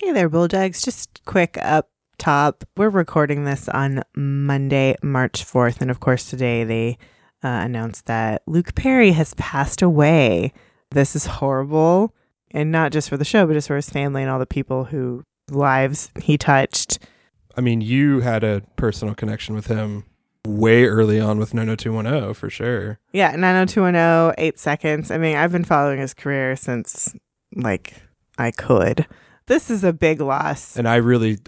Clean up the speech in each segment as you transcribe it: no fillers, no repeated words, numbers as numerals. Hey there, Bulldogs. Just quick up top. We're recording this on Monday, March 4th. And of course, today they announced that Luke Perry has passed away. This is horrible. And not just for the show, but just for his family and all the people whose lives he touched. I mean, you had a personal connection with him way early on with 90210, for sure. Yeah, 90210, 8 seconds. I mean, I've been following his career since, like, I could. This is a big loss. And I really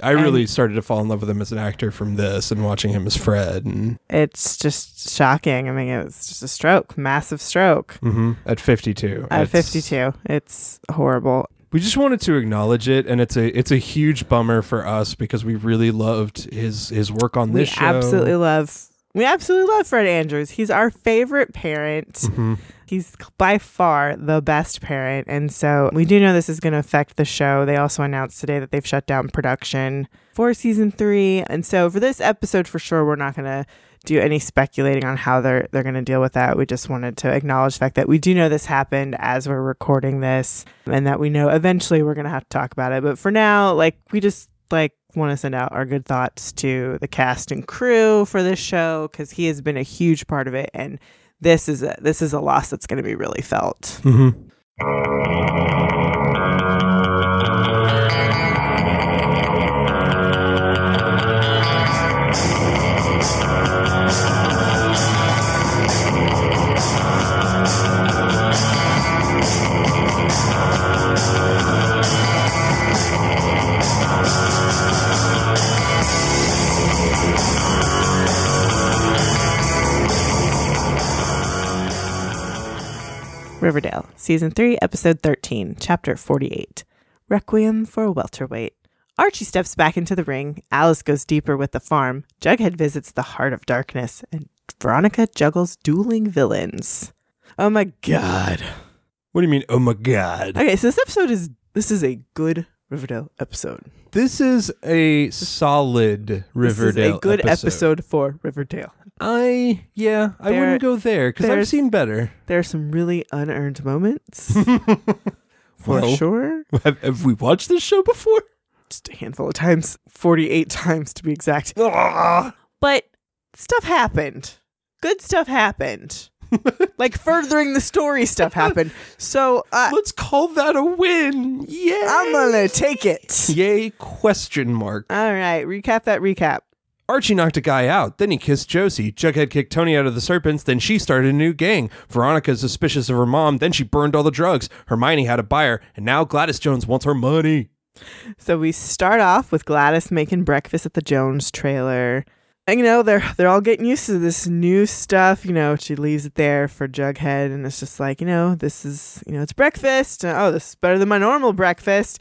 started to fall in love with him as an actor from this and watching him as Fred. And it's just shocking. I mean, it was just a stroke, massive stroke. Mm-hmm. At 52. It's horrible. We just wanted to acknowledge it, and it's a huge bummer for us because we really loved his work on this show. We absolutely love Fred Andrews. He's our favorite parent. Mm-hmm. He's by far the best parent. And so we do know this is going to affect the show. They also announced today that they've shut down production for season 3. And so for this episode, for sure, we're not going to do any speculating on how they're going to deal with that. We just wanted to acknowledge the fact that we do know this happened as we're recording this and that we know eventually we're going to have to talk about it. But for now, we just want to send out our good thoughts to the cast and crew for this show because he has been a huge part of it, and this is a loss that's going to be really felt. Mm-hmm. Riverdale, Season 3, Episode 13, Chapter 48, Requiem for a Welterweight. Archie steps back into the ring, Alice goes deeper with the farm, Jughead visits the Heart of Darkness, and Veronica juggles dueling villains. Oh my god. What do you mean, oh my god? Okay, so this is a good Riverdale episode. This is a solid Riverdale episode. This is a good episode for Riverdale. I wouldn't go there because I've seen better. There are some really unearned moments. For sure. Have we watched this show before? Just a handful of times. 48 times to be exact. But stuff happened. Good stuff happened. Furthering the story stuff happened. So let's call that a win. Yay! I'm gonna take it. Yay question mark. All right, recap. Archie knocked a guy out, then he kissed Josie. Jughead kicked Toni out of the Serpents, then she started a new gang. Veronica's suspicious of her mom, then she burned all the drugs. Hermione had a buyer, and now Gladys Jones wants her money. So we start off with Gladys making breakfast at the Jones trailer. And, they're all getting used to this new stuff. She leaves it there for Jughead, and it's just this is, it's breakfast. Oh, this is better than my normal breakfast.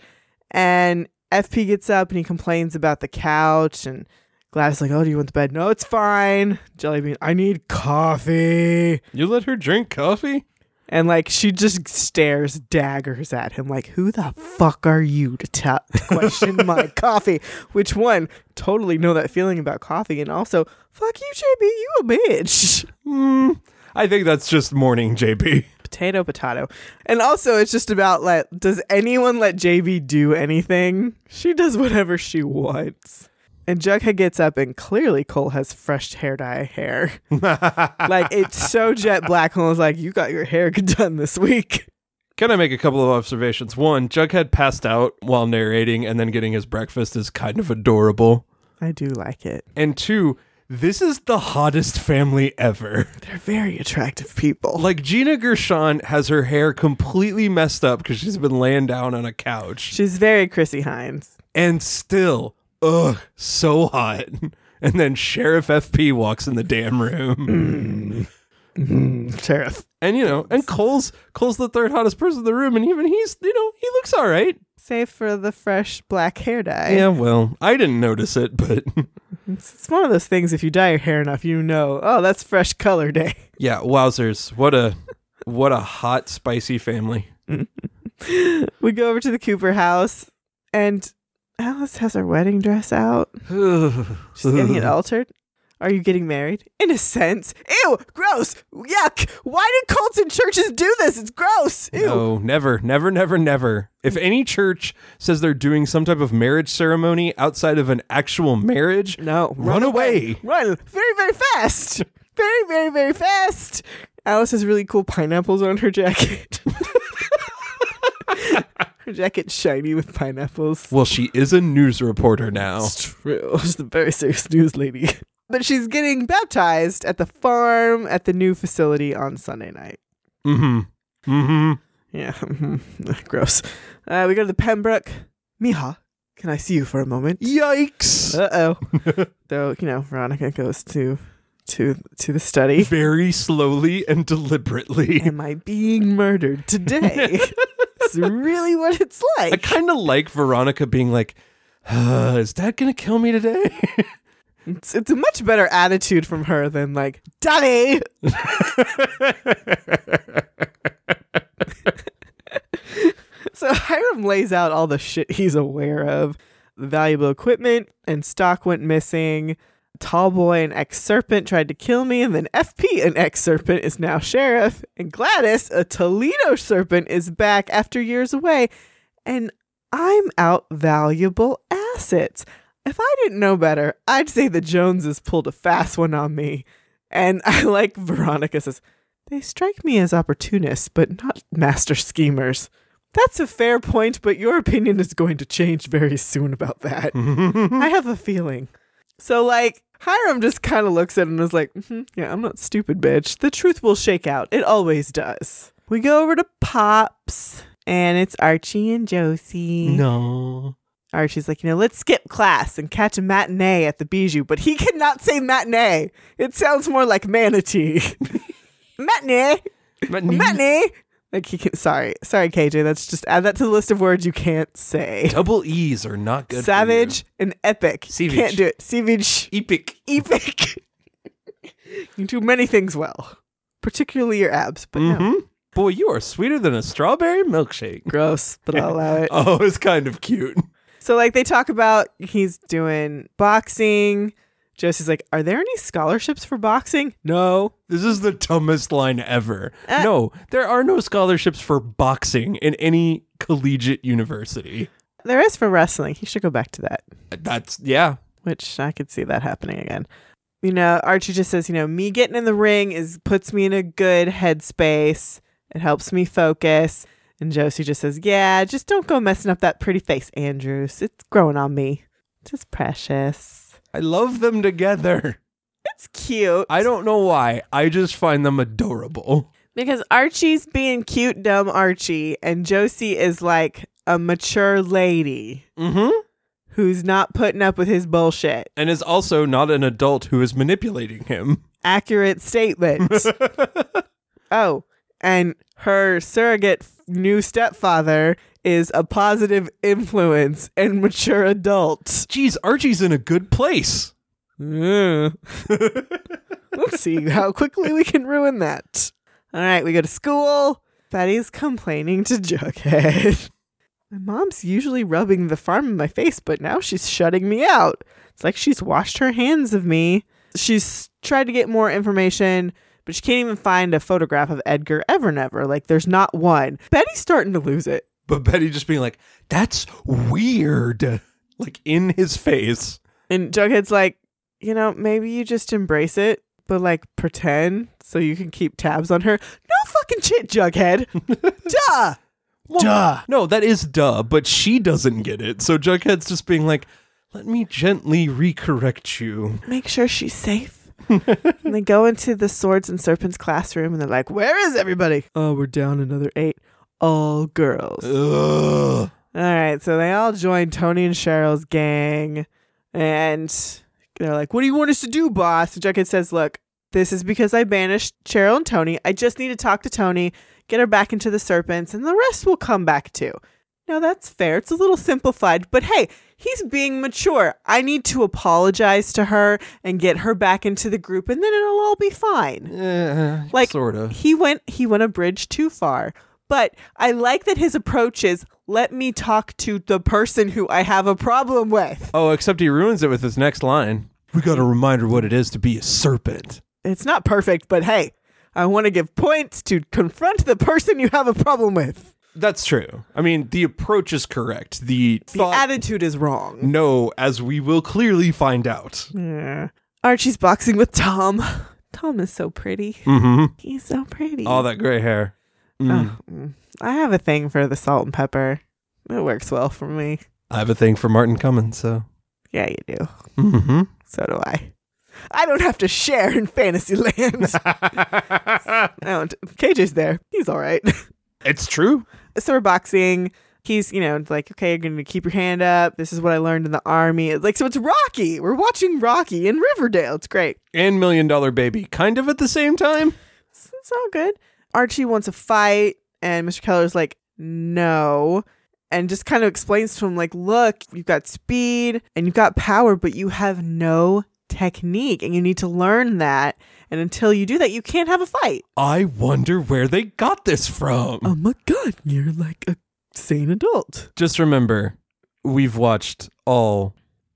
And FP gets up, and he complains about the couch, and Gladys is like, oh, do you want the bed? No, it's fine. Jellybean, I need coffee. You let her drink coffee? And, she just stares daggers at him, who the fuck are you to question my coffee? Which, one, totally know that feeling about coffee, and also, fuck you, JB, you a bitch. I think that's just morning, JB. Potato. And also, it's just about, does anyone let JB do anything? She does whatever she wants. And Jughead gets up, and clearly Cole has fresh hair dye hair. It's so jet black. Cole's like, you got your hair done this week. Can I make a couple of observations? One, Jughead passed out while narrating and then getting his breakfast is kind of adorable. I do like it. And two, this is the hottest family ever. They're very attractive people. Gina Gershon has her hair completely messed up because she's been laying down on a couch. She's very Chrissy Hines. And still... ugh, so hot. And then Sheriff FP walks in the damn room. Sheriff. And, and Cole's the third hottest person in the room, and even he's, he looks all right. Save for the fresh black hair dye. Yeah, well, I didn't notice it, but... it's one of those things, if you dye your hair enough, oh, that's fresh color day. Yeah, wowzers. What a hot, spicy family. We go over to the Cooper house, and... Alice has her wedding dress out. She's getting it altered. Are you getting married? In a sense. Ew, gross, yuck. Why do cults and churches do this? It's gross. Ew. No, never, never, never, never. If any church says they're doing some type of marriage ceremony outside of an actual marriage, no, run away. Run very, very fast. Very, very, very fast. Alice has really cool pineapples on her jacket. Her jacket's shiny with pineapples. Well, she is a news reporter now. It's true. She's a very serious news lady. But she's getting baptized at the farm at the new facility on Sunday night. Mm-hmm. Mm-hmm. Yeah. Mm-hmm. Gross. We go to the Pembroke. Mija, can I see you for a moment? Yikes. Uh-oh. Though, you know, Veronica goes to the study. Very slowly and deliberately. Am I being murdered today? It's really what it's like. I kind of like Veronica being like, is Dad going to kill me today? It's a much better attitude from her than like, Daddy! So Hiram lays out all the shit he's aware of. Valuable equipment and stock went missing. Tallboy, an ex-serpent, tried to kill me, and then FP, an ex-serpent, is now sheriff. And Gladys, a Toledo serpent, is back after years away. And I'm out valuable assets. If I didn't know better, I'd say the Joneses pulled a fast one on me. And I like Veronica says, they strike me as opportunists, but not master schemers. That's a fair point, but your opinion is going to change very soon about that. I have a feeling. So, like, Hiram just kind of looks at him and is like, yeah, I'm not stupid, bitch. The truth will shake out. It always does. We go over to Pops, and it's Archie and Josie. No. Archie's like, let's skip class and catch a matinee at the Bijou. But he cannot say matinee. It sounds more like manatee. Matinee. Matinee. Like he can, sorry, KJ. That's just add that to the list of words you can't say. Double E's are not good. Savage for you. And epic. Savage. Can't do it. Savage. Epic. You do many things well, particularly your abs. But no, boy, you are sweeter than a strawberry milkshake. Gross, but I'll allow it. Oh, it's kind of cute. So like they talk about he's doing boxing. Josie's like, are there any scholarships for boxing? No. This is the dumbest line ever. No, there are no scholarships for boxing in any collegiate university. There is for wrestling. He should go back to that. Yeah. Which I could see that happening again. Archie just says, me getting in the ring puts me in a good headspace. It helps me focus. And Josie just says, yeah, just don't go messing up that pretty face, Andrews. It's growing on me. It's just precious. I love them together. It's cute. I don't know why. I just find them adorable. Because Archie's being cute, dumb Archie, and Josie is like a mature lady who's not putting up with his bullshit. And is also not an adult who is manipulating him. Accurate statement. Oh, and her surrogate new stepfather is a positive influence and mature adult. Jeez, Archie's in a good place. Yeah. Let's see how quickly we can ruin that. All right, we go to school. Betty's complaining to Jughead. My mom's usually rubbing the farm in my face, but now she's shutting me out. It's like she's washed her hands of me. She's tried to get more information, but she can't even find a photograph of Edgar Evernever. Like, there's not one. Betty's starting to lose it. But Betty just being like, that's weird, like in his face. And Jughead's like, maybe you just embrace it, but like pretend so you can keep tabs on her. No fucking shit, Jughead. Duh. Well, duh. No, that is duh, but she doesn't get it. So Jughead's just being like, let me gently recorrect you. Make sure she's safe. And they go into the Swords and Serpents classroom and they're like, where is everybody? Oh, we're down another 8. All girls. Ugh. All right, so they all join Toni and Cheryl's gang, and they're like, what do you want us to do, boss? And Jughead says, look, this is because I banished Cheryl and Toni. I just need to talk to Toni, get her back into the serpents, and the rest will come back too. Now, that's fair. It's a little simplified, but hey, he's being mature. I need to apologize to her and get her back into the group, and then it'll all be fine. Sort of. He went a bridge too far. But I like that his approach is, let me talk to the person who I have a problem with. Oh, except he ruins it with his next line. We got a reminder what it is to be a serpent. It's not perfect, but hey, I want to give points to confront the person you have a problem with. That's true. I mean, the approach is correct. The attitude is wrong. No, as we will clearly find out. Yeah. Archie's boxing with Tom. Tom is so pretty. Mm-hmm. He's so pretty. All that gray hair. Mm. Oh, I have a thing for the salt and pepper. It works well for me. I have a thing for Martin Cummins, so. Yeah, you do. Mm-hmm. So do I. I don't have to share in Fantasyland. KJ's there. He's all right. It's true. So we're boxing. He's, like, okay, you're going to keep your hand up. This is what I learned in the army. Like, so it's Rocky. We're watching Rocky in Riverdale. It's great. And Million Dollar Baby kind of at the same time. It's all good. Archie wants a fight, and Mr. Keller's like, no. And just kind of explains to him, like, look, you've got speed and you've got power, but you have no technique, and you need to learn that. And until you do that, you can't have a fight. I wonder where they got this from. Oh my God, you're like a sane adult. Just remember, we've watched all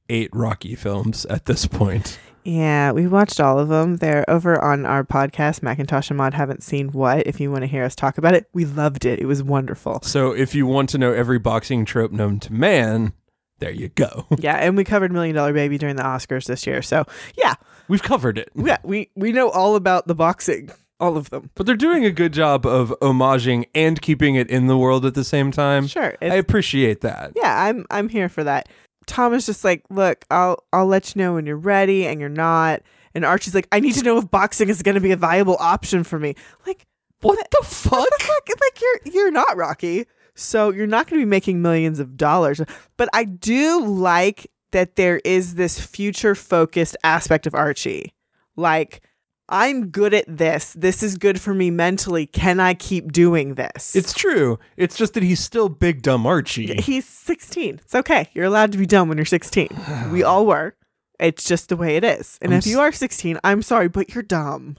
8 Rocky films at this point. Yeah, we watched all of them. They're over on our podcast, Macintosh and Maud Haven't Seen What. If you want to hear us talk about it, we loved it. It was wonderful. So if you want to know every boxing trope known to man, there you go. Yeah, and we covered Million Dollar Baby during the Oscars this year. So yeah. We've covered it. Yeah, we know all about the boxing, all of them. But they're doing a good job of homaging and keeping it in the world at the same time. Sure. I appreciate that. Yeah, I'm here for that. Tom is just like, look, I'll let you know when you're ready, and you're not. And Archie's like, I need to know if boxing is going to be a viable option for me. Like, what the fuck? What the fuck? Like, you're not Rocky, so you're not going to be making millions of dollars. But I do like that there is this future-focused aspect of Archie. Like, I'm good at this. This is good for me mentally. Can I keep doing this? It's true. It's just that he's still big, dumb Archie. He's 16. It's okay. You're allowed to be dumb when you're 16. We all were. It's just the way it is. And if you are 16, I'm sorry, but you're dumb.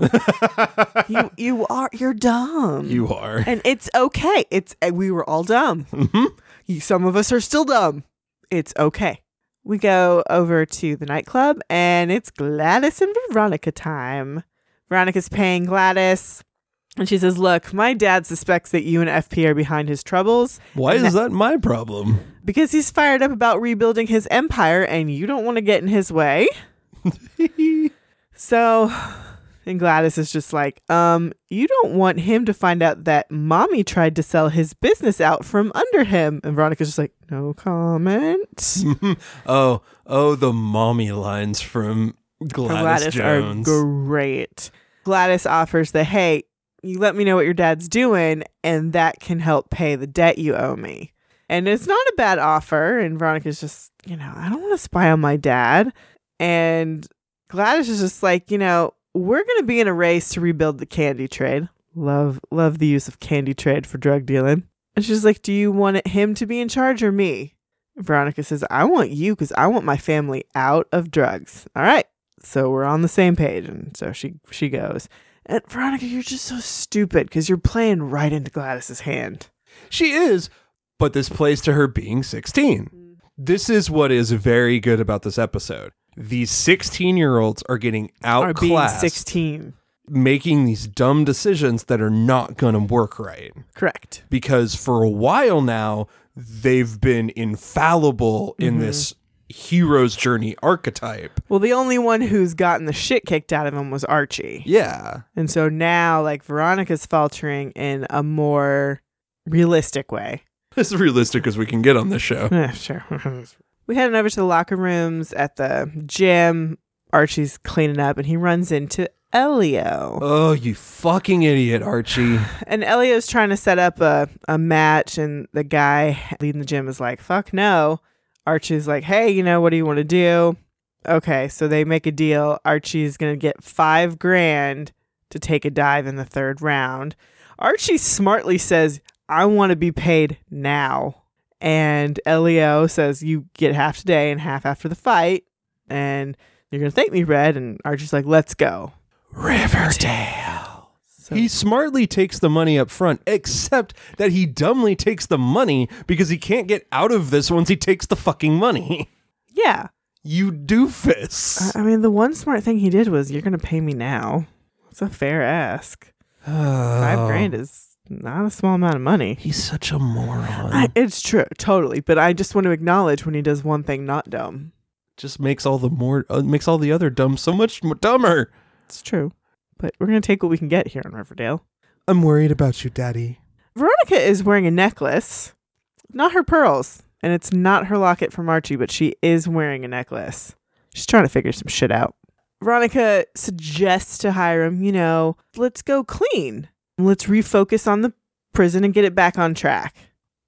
You're dumb. You are. And it's okay. We were all dumb. Mm-hmm. Some of us are still dumb. It's okay. We go over to the nightclub, and it's Gladys and Veronica time. Veronica's paying Gladys, and she says, look, my dad suspects that you and FP are behind his troubles. Why is that my problem? Because he's fired up about rebuilding his empire, and you don't want to get in his way. So, and Gladys is just like, you don't want him to find out that mommy tried to sell his business out from under him. And Veronica's just like, no comment. Oh, the mommy lines from Gladys Jones are great. Gladys offers the, hey, you let me know what your dad's doing, and that can help pay the debt you owe me. And it's not a bad offer. And Veronica's just, I don't want to spy on my dad. And Gladys is just like, we're going to be in a race to rebuild the candy trade. Love the use of candy trade for drug dealing. And she's like, do you want him to be in charge or me? Veronica says, I want you because I want my family out of drugs. All right. So we're on the same page. And so she goes. And Veronica, you're just so stupid because you're playing right into Gladys's hand. She is. But this plays to her being 16. This is what is very good about this episode. These 16-year-olds are getting outclassed. Are being 16. Making these dumb decisions that are not going to work right. Correct. Because for a while now, they've been infallible in this hero's journey archetype. Well, the only one who's gotten the shit kicked out of him was Archie. Yeah. And so now, like, Veronica's faltering in a more realistic way. As realistic as we can get on this show. Yeah, sure. We head over to the locker rooms at the gym. Archie's cleaning up, and he runs into Elio. Oh, you fucking idiot, Archie. And Elio's trying to set up a match, and the guy leading the gym is like, fuck no. Archie's like, hey, what do you want to do? Okay, so they make a deal. Archie's going to get $5,000 to take a dive in the third round. Archie smartly says, I want to be paid now. And Elio says, you get half today and half after the fight. And you're going to thank me, Red. And Archie's like, let's go. Riverdale. So, he smartly takes the money up front, except that he dumbly takes the money because he can't get out of this once he takes the fucking money. Yeah. You doofus. I mean, the one smart thing he did was, you're going to pay me now. It's a fair ask. $5,000 is not a small amount of money. He's such a moron. It's true. Totally. But I just want to acknowledge when he does one thing not dumb. Just makes all the makes all the other dumb so much dumber. It's true. But we're going to take what we can get here in Riverdale. I'm worried about you, Daddy. Veronica is wearing a necklace, not her pearls. And it's not her locket from Archie, but she is wearing a necklace. She's trying to figure some shit out. Veronica suggests to Hiram, you know, let's go clean. Let's refocus on the prison and get it back on track.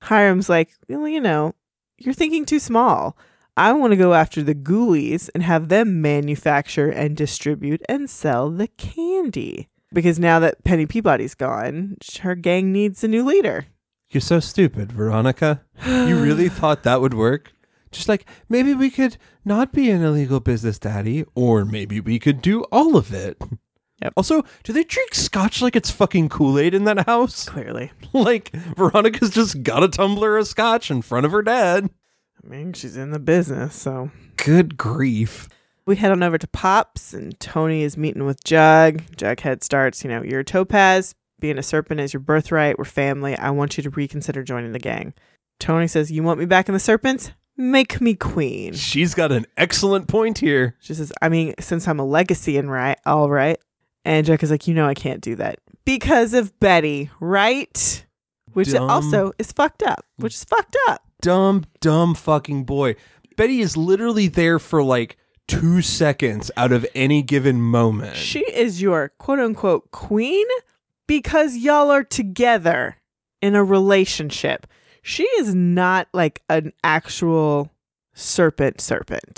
Hiram's like, well, you know, you're thinking too small. I want to go after the ghoulies and have them manufacture and distribute and sell the candy. Because now that Penny Peabody's gone, her gang needs a new leader. You're so stupid, Veronica. You really thought that would work? Just like, maybe we could not be an illegal business, Daddy, or maybe we could do all of it. Yep. Also, do they drink scotch like it's fucking Kool-Aid in that house? Clearly. Like, Veronica's just got a tumbler of scotch in front of her dad. I mean, she's in the business, so. Good grief. We head on over to Pop's, and Toni is meeting with Jug. Jughead starts, you know, you're a topaz. Being a serpent is your birthright. We're family. I want you to reconsider joining the gang. Toni says, you want me back in the serpents? Make me queen. She's got an excellent point here. She says, I mean, since I'm a legacy and right, all right. And Jack is like, you know I can't do that. Because of Betty, right? Which also is fucked up. Which is fucked up. Dumb fucking boy. Betty is literally there for like 2 seconds out of any given moment. She is your quote unquote queen. Because y'all are together in a relationship. She is not like an actual serpent.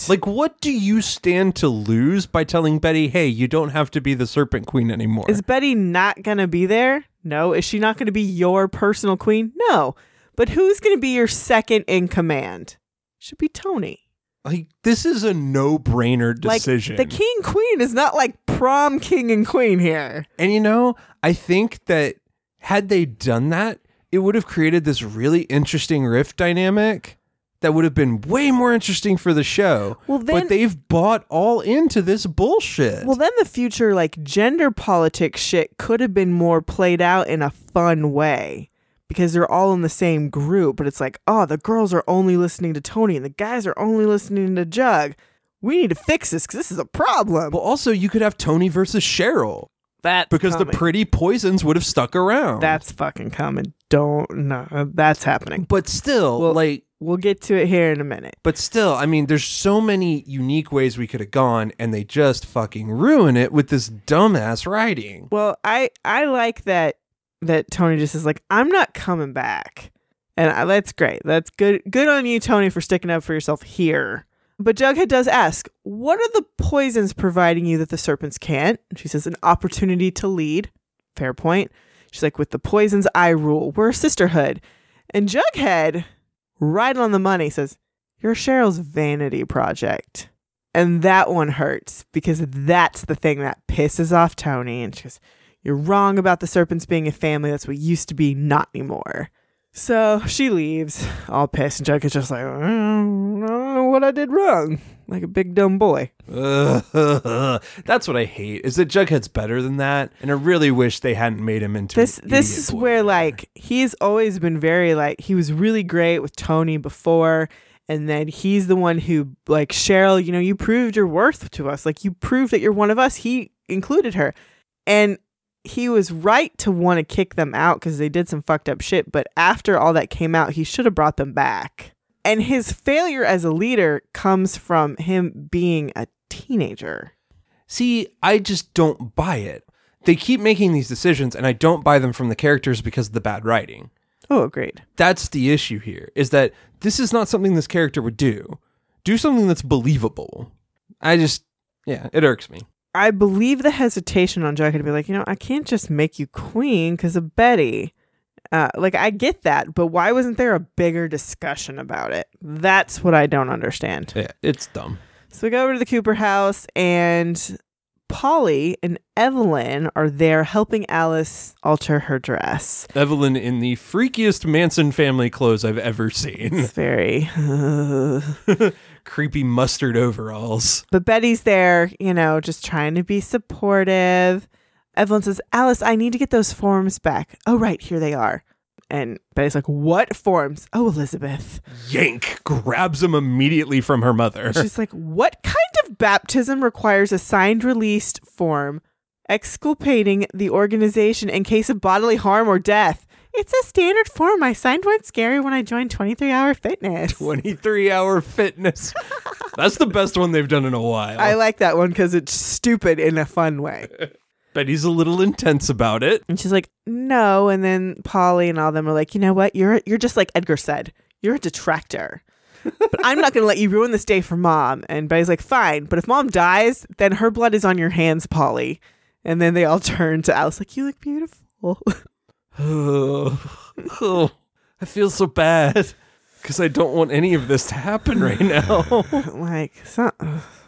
Like, what do you stand to lose by telling Betty, hey, you don't have to be the serpent queen anymore? Is Betty not going to be there? No. Is she not going to be your personal queen? No. But who's going to be your second in command? Should be Toni. Like, this is a no-brainer decision. Like, the king-queen is not like prom king and queen here. And you know, I think that had they done that, it would have created this really interesting rift dynamic that would have been way more interesting for the show. Well, then, but they've bought all into this bullshit. Well, then the future, like, gender politics shit could have been more played out in a fun way. Because they're all in the same group, but it's like, oh, the girls are only listening to Toni and the guys are only listening to Jug. We need to fix this because this is a problem. Well, also, you could have Toni versus Cheryl. That's because coming. The pretty poisons would have stuck around. That's fucking coming. That's happening. But still, we'll get to it here in a minute. But still, I mean, there's so many unique ways we could have gone, and they just fucking ruin it with this dumbass writing. Well, I like that Toni just is like, I'm not coming back. And that's great. That's good. Good on you, Toni, for sticking up for yourself here. But Jughead does ask, what are the poisons providing you that the serpents can't? She says, an opportunity to lead. Fair point. She's like, with the poisons, I rule. We're a sisterhood. And Jughead, right on the money, says, you're Cheryl's vanity project. And that one hurts because that's the thing that pisses off Toni. And she goes, you're wrong about the serpents being a family. That's what used to be, not anymore. So she leaves, all pissed, and Jug is just like, I don't know what I did wrong. Like a big dumb boy. That's what I hate, is that Jughead's better than that, and I really wish they hadn't made him into this is where, like, he's always been very, like, he was really great with Toni before, and then he's the one who, like, Cheryl, you know, you proved your worth to us. Like, you proved that you're one of us. He included her. And he was right to want to kick them out because they did some fucked up shit. But after all that came out, he should have brought them back. And his failure as a leader comes from him being a teenager. See, I just don't buy it. They keep making these decisions and I don't buy them from the characters because of the bad writing. Oh, agreed. That's the issue here, is that this is not something this character would do. Do something that's believable. It irks me. I believe the hesitation on Jughead to be like, you know, I can't just make you queen because of Betty. I get that, but why wasn't there a bigger discussion about it? That's what I don't understand. Yeah, it's dumb. So we go over to the Cooper house, and Polly and Evelyn are there helping Alice alter her dress. Evelyn in the freakiest Manson family clothes I've ever seen. It's very... creepy mustard overalls. But Betty's there, you know, just trying to be supportive. Evelyn says, Alice, I need to get those forms back. Oh, right. Here they are. And Betty's like, what forms? Oh, Elizabeth. Yank grabs them immediately from her mother. She's like, what kind of baptism requires a signed released form exculpating the organization in case of bodily harm or death? It's a standard form. I signed one scary when I joined 23-Hour Fitness. 23-Hour Fitness. That's the best one they've done in a while. I like that one because it's stupid in a fun way. Betty's a little intense about it. And she's like, no. And then Polly and all them are like, you know what? You're just like Edgar said. You're a detractor. But I'm not going to let you ruin this day for Mom. And Betty's like, fine. But if Mom dies, then her blood is on your hands, Polly. And then they all turn to Alice like, you look beautiful. Oh, I feel so bad because I don't want any of this to happen right now.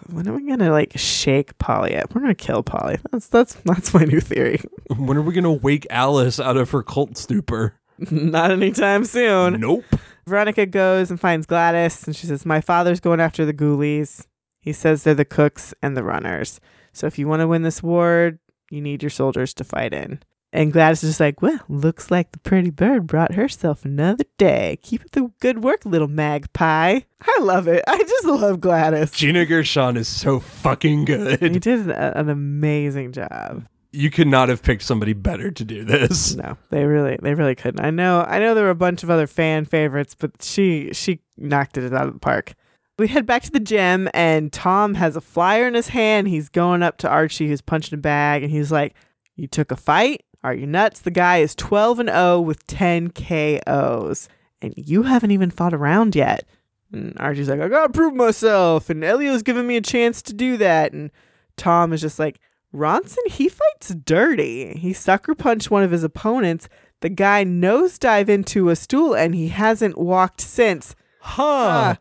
When are we gonna shake Polly up? We're gonna kill Polly. That's my new theory. When are we gonna wake Alice out of her cult stupor? Not anytime soon. Nope. Veronica goes and finds Gladys, and she says, "My father's going after the ghoulies. He says they're the cooks and the runners. So if you want to win this war, you need your soldiers to fight in." And Gladys is just like, well, looks like the pretty bird brought herself another day. Keep up the good work, little magpie. I love it. I just love Gladys. Gina Gershon is so fucking good. He did an amazing job. You could not have picked somebody better to do this. No, they really couldn't. I know there were a bunch of other fan favorites, but she knocked it out of the park. We head back to the gym, and Tom has a flyer in his hand. He's going up to Archie, who's punching a bag, and he's like, you took a fight? Are you nuts? The guy is 12-0 with 10 KOs, and you haven't even fought a round yet. And Archie's like, I gotta prove myself, and Elio's giving me a chance to do that. And Tom is just like, Ronson, he fights dirty. He sucker punched one of his opponents. The guy nosedive into a stool, and he hasn't walked since. Million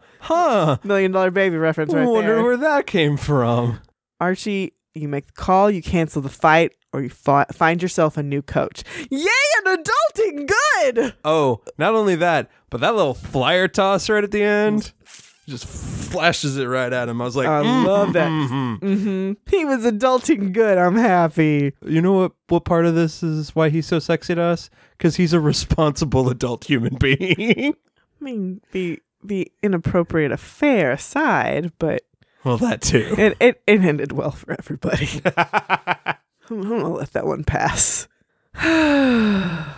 Dollar Baby reference right there. I wonder where that came from. Archie, you make the call, you cancel the fight, or you find yourself a new coach. Yay, an adulting good! Oh, not only that, but that little flyer toss right at the end just flashes it right at him. I was like, I love that. Mm-hmm. Mm-hmm. He was adulting good. I'm happy. You know what part of this is why he's so sexy to us? Because he's a responsible adult human being. I mean, the inappropriate affair aside, but... Well, that too. It ended well for everybody. I'm going to let that one pass. I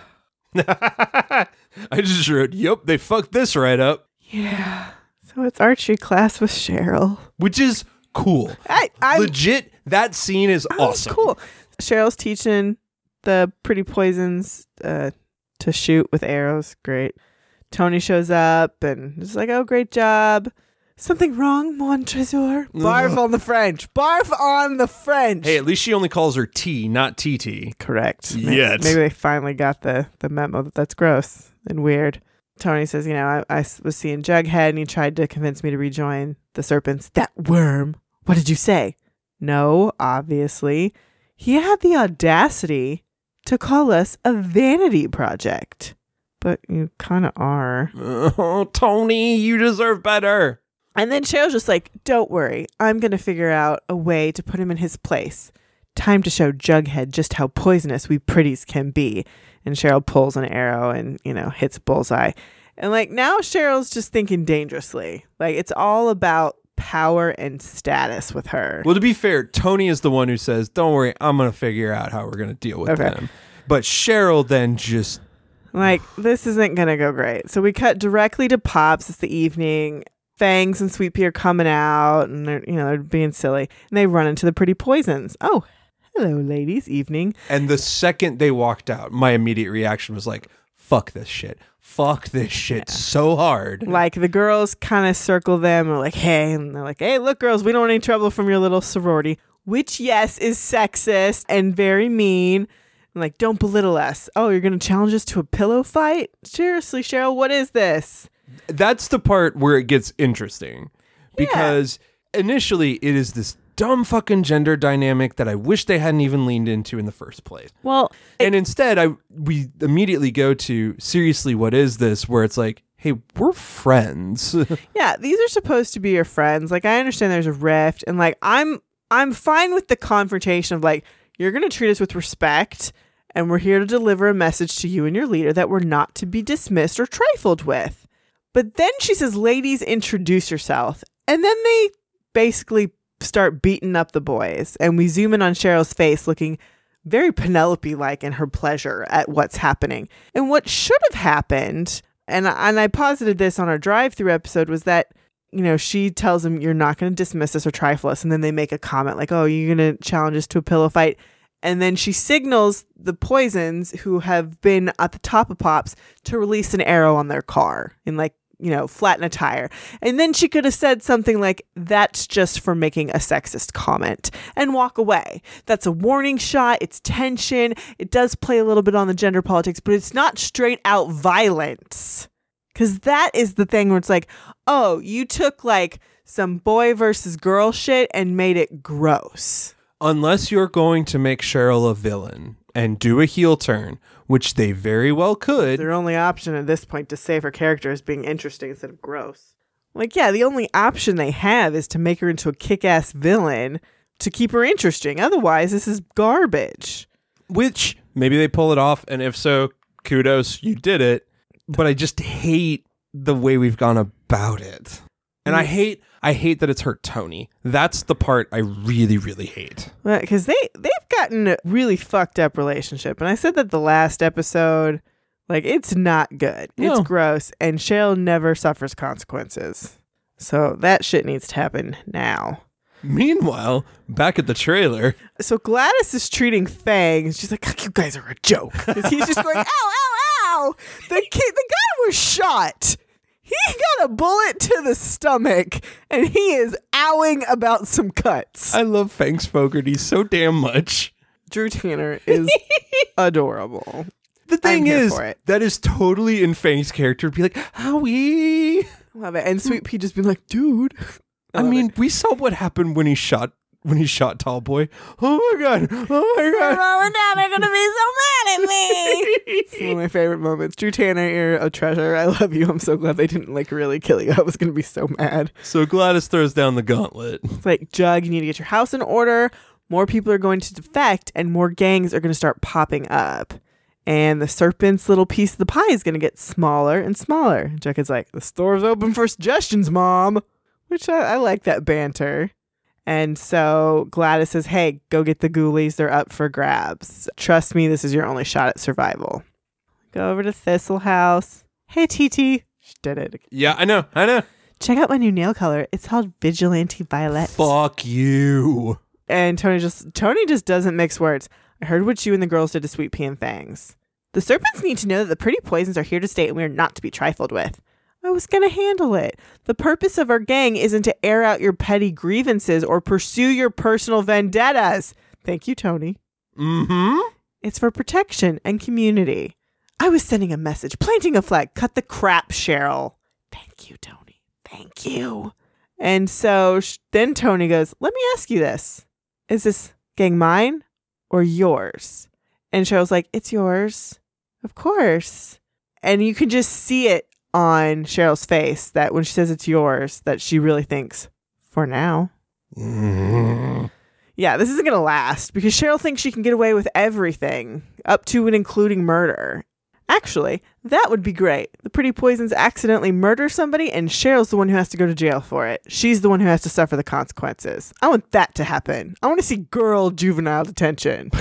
just wrote, yep, they fucked this right up. Yeah. So it's Archie class with Cheryl. Which is cool. Legit, that scene is awesome. Cool. Cheryl's teaching the pretty poisons to shoot with arrows. Great. Toni shows up and is like, oh, great job. Something wrong, mon trésor? Barf on the French. Barf on the French. Hey, at least she only calls her T, not TT. Correct. Yet. Maybe they finally got the memo that that's gross and weird. Toni says, you know, I was seeing Jughead and he tried to convince me to rejoin the Serpents. That worm. What did you say? No, obviously. He had the audacity to call us a vanity project. But you kind of are. Oh, Toni, you deserve better. And then Cheryl's just like, don't worry, I'm going to figure out a way to put him in his place. Time to show Jughead just how poisonous we pretties can be. And Cheryl pulls an arrow and, you know, hits a bullseye. And now Cheryl's just thinking dangerously. It's all about power and status with her. Well, to be fair, Toni is the one who says, don't worry, I'm going to figure out how we're going to deal with them. But Cheryl then just... this isn't going to go great. So we cut directly to Pops. It's the evening. Fangs and Sweet Pea are coming out, and they're being silly, and they run into the pretty poisons. Oh, hello, ladies. Evening. And the second they walked out, my immediate reaction was like, "Fuck this shit! Fuck this shit so hard!" The girls kind of circle them, and are like, "Hey," and they're like, "Hey, look, girls, we don't want any trouble from your little sorority," which, yes, is sexist and very mean. And don't belittle us. Oh, you're gonna challenge us to a pillow fight? Seriously, Cheryl, what is this? That's the part where it gets interesting, because initially it is this dumb fucking gender dynamic that I wish they hadn't even leaned into in the first place. Well, and instead we immediately go to seriously, what is this? Where it's like, hey, we're friends. Yeah, these are supposed to be your friends. Like, I understand there's a rift, and like I'm fine with the confrontation of like, you're going to treat us with respect, and we're here to deliver a message to you and your leader that we're not to be dismissed or trifled with. But then she says, ladies, introduce yourself. And then they basically start beating up the boys. And we zoom in on Cheryl's face looking very Penelope-like in her pleasure at what's happening. And what should have happened, and I posited this on our drive-thru episode, was that, you know, she tells him, you're not going to dismiss us or trifle us. And then they make a comment like, oh, you're going to challenge us to a pillow fight. And then she signals the Poisons, who have been at the top of Pops, to release an arrow on their car and, like, you know, flatten a tire. And then she could have said something like, that's just for making a sexist comment, and walk away. That's a warning shot. It's tension. It does play a little bit on the gender politics, but it's not straight out violence. Because that is the thing where it's like, oh, you took like some boy versus girl shit and made it gross. Unless you're going to make Cheryl a villain and do a heel turn, which they very well could. Their only option at this point to save her character is being interesting instead of gross. Like, yeah, the only option they have is to make her into a kick-ass villain to keep her interesting. Otherwise, this is garbage. Which, maybe they pull it off, and if so, kudos, you did it. But I just hate the way we've gone about it. And I hate that it's her Toni. That's the part I really, really hate. Because they've gotten a really fucked up relationship. And I said that the last episode, like, it's not good. No. It's gross. And Cheryl never suffers consequences. So that shit needs to happen now. Meanwhile, back at the trailer. So Gladys is treating Fangs. She's like, you guys are a joke. Because he's just going, ow, ow, ow. The guy was shot. He got a bullet to the stomach, and he is owing about some cuts. I love Fangs Fogarty so damn much. Drew Tanner is adorable. The thing is, that is totally in Fangs' character to be like, owie. Love it. And Sweet Pea just being like, dude. I mean, we saw what happened when he shot Tall Boy. Oh my god. Oh my god. Mom and Dad are going to be so mad at me. It's one of my favorite moments. Drew Tanner, you're a treasure. I love you. I'm so glad they didn't like really kill you. I was going to be so mad. So Gladys throws down the gauntlet. It's like, Jug, you need to get your house in order. More people are going to defect and more gangs are going to start popping up. And the serpent's little piece of the pie is going to get smaller and smaller. Jug is like, the store's open for suggestions, Mom. Which I like that banter. And so Gladys says, hey, go get the ghoulies. They're up for grabs. Trust me, this is your only shot at survival. Go over to Thistle House. Hey, TT. She did it. Yeah, I know. Check out my new nail color. It's called Vigilante Violet. Fuck you. And Toni just doesn't mix words. I heard what you and the girls did to Sweet Pea and Fangs. The serpents need to know that the pretty poisons are here to stay and we are not to be trifled with. I was going to handle it. The purpose of our gang isn't to air out your petty grievances or pursue your personal vendettas. Thank you, Toni. Mm-hmm. It's for protection and community. I was sending a message, planting a flag. Cut the crap, Cheryl. Thank you, Toni. Thank you. And so then Toni goes, let me ask you this. Is this gang mine or yours? And Cheryl's like, it's yours. Of course. And you can just see it on Cheryl's face that when she says it's yours, that she really thinks for now. Yeah, this isn't gonna last because Cheryl thinks she can get away with everything up to and including murder. Actually, that would be great. The pretty poisons accidentally murder somebody and Cheryl's the one who has to go to jail for it. She's the one who has to suffer the consequences. I want that to happen. I want to see girl juvenile detention. All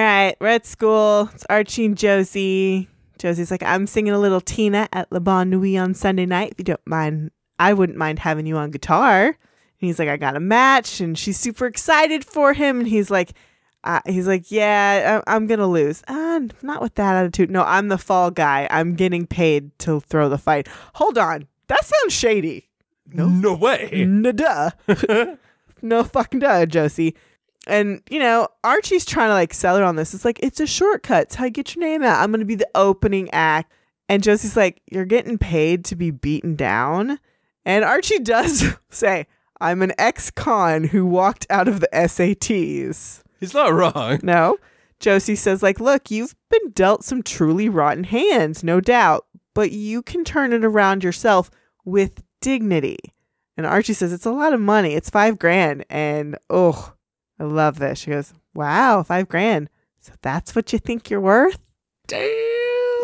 right, we're at school. It's Archie and Josie. Josie's like, I'm singing a little Tina at Le Bon Nuit on Sunday night. If you don't mind, I wouldn't mind having you on guitar. And he's like, I got a match. And she's super excited for him. And he's like, yeah, I'm going to lose. Not with that attitude. No, I'm the fall guy. I'm getting paid to throw the fight. Hold on. That sounds shady. Nope. No way. No duh. No fucking duh, Josie. And, you know, Archie's trying to, like, sell her on this. It's like, it's a shortcut. It's how you get your name out. I'm going to be the opening act. And Josie's like, you're getting paid to be beaten down. And Archie does say, I'm an ex-con who walked out of the SATs. He's not wrong. No. Josie says, like, look, you've been dealt some truly rotten hands, no doubt. but you can turn it around yourself with dignity. And Archie says, it's a lot of money. It's $5,000. And oh, I love this. She goes, wow, $5,000. So that's what you think you're worth? Damn.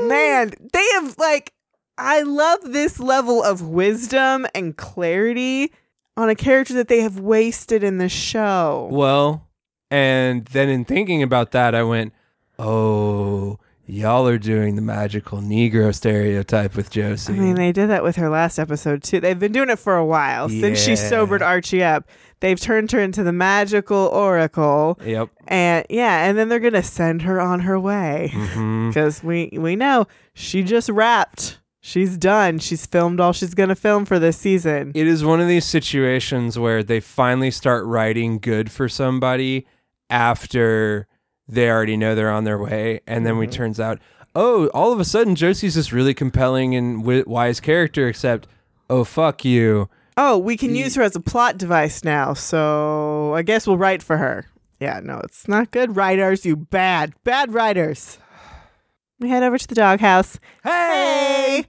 Man, they have like, I love this level of wisdom and clarity on a character that they have wasted in the show. Well, and then in thinking about that, I went, oh, y'all are doing the magical Negro stereotype with Josie. I mean, they did that with her last episode, too. They've been doing it for a while. Yeah. Since she sobered Archie up, they've turned her into the magical oracle. Yep. And yeah, and then they're going to send her on her way. Because we know she just wrapped. She's done. She's filmed all she's going to film for this season. It is one of these situations where they finally start writing good for somebody after they already know they're on their way. And then it turns out, oh, all of a sudden, Josie's this really compelling and wise character, except, oh, fuck you. Oh, we can use her as a plot device now, so I guess we'll write for her. Yeah, no, it's not good, writers, you bad writers. We head over to the doghouse. Hey!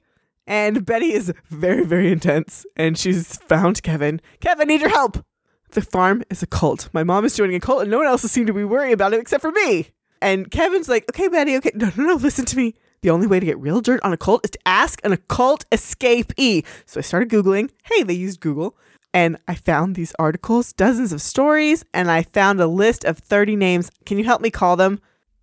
And Betty is very, very intense, and she's found Kevin. Kevin, need your help! The farm is a cult. My mom is joining a cult, and no one else seems to be worrying about it except for me. And Kevin's like, okay, Betty, okay. No, listen to me. The only way to get real dirt on a cult is to ask an occult escapee. So I started Googling. Hey, they used Google. And I found these articles, dozens of stories, and I found a list of 30 names. Can you help me call them?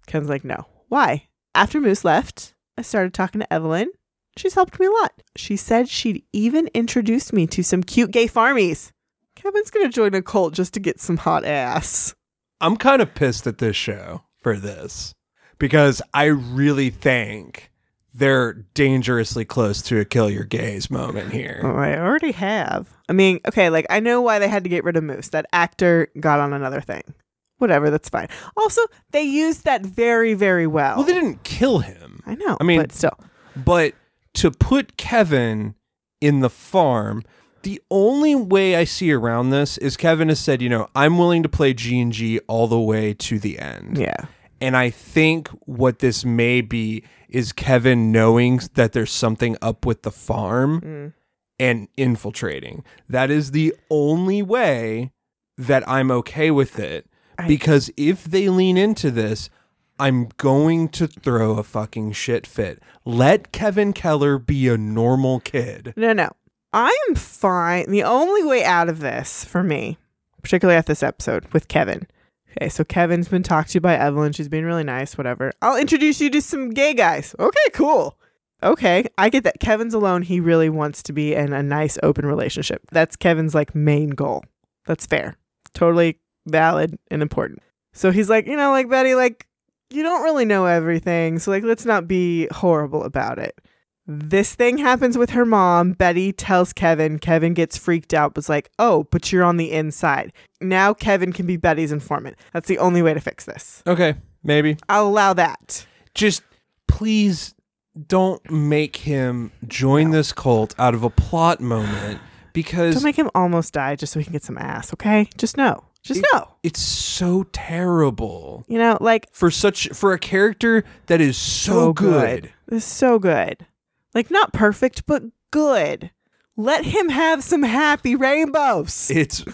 Kevin's like, no. Why? After Moose left, I started talking to Evelyn. She's helped me a lot. She said she'd even introduced me to some cute gay farmies. Kevin's going to join a cult just to get some hot ass. I'm kind of pissed at this show for this because I really think they're dangerously close to a kill your gays moment here. Oh, I already have. I mean, okay, like I know why they had to get rid of Moose. That actor got on another thing. Whatever, that's fine. Also, they used that very, very well. Well, they didn't kill him. I know, I mean, but still. But to put Kevin in the farm... The only way I see around this is Kevin has said, you know, I'm willing to play G&G all the way to the end. Yeah. And I think what this may be is Kevin knowing that there's something up with the farm and infiltrating. That is the only way that I'm okay with it. Because if they lean into this, I'm going to throw a fucking shit fit. Let Kevin Keller be a normal kid. No. I am fine. The only way out of this for me, particularly at this episode with Kevin. Okay, so Kevin's been talked to by Evelyn. She's been really nice, whatever. I'll introduce you to some gay guys. Okay, cool. Okay, I get that. Kevin's alone. He really wants to be in a nice, open relationship. That's Kevin's like main goal. That's fair. Totally valid and important. So he's like, you know, like Betty, like you don't really know everything. So like, let's not be horrible about it. This thing happens with her mom. Betty tells Kevin. Kevin gets freaked out, was like, oh, but you're on the inside. Now Kevin can be Betty's informant. That's the only way to fix this. Okay, maybe. I'll allow that. Just please don't make him join this cult out of a plot moment because... Don't make him almost die just so he can get some ass, okay? Just know. Just know. It's so terrible. You know, like... For a character that is so good. It's so good. Like, not perfect, but good. Let him have some happy rainbows. It's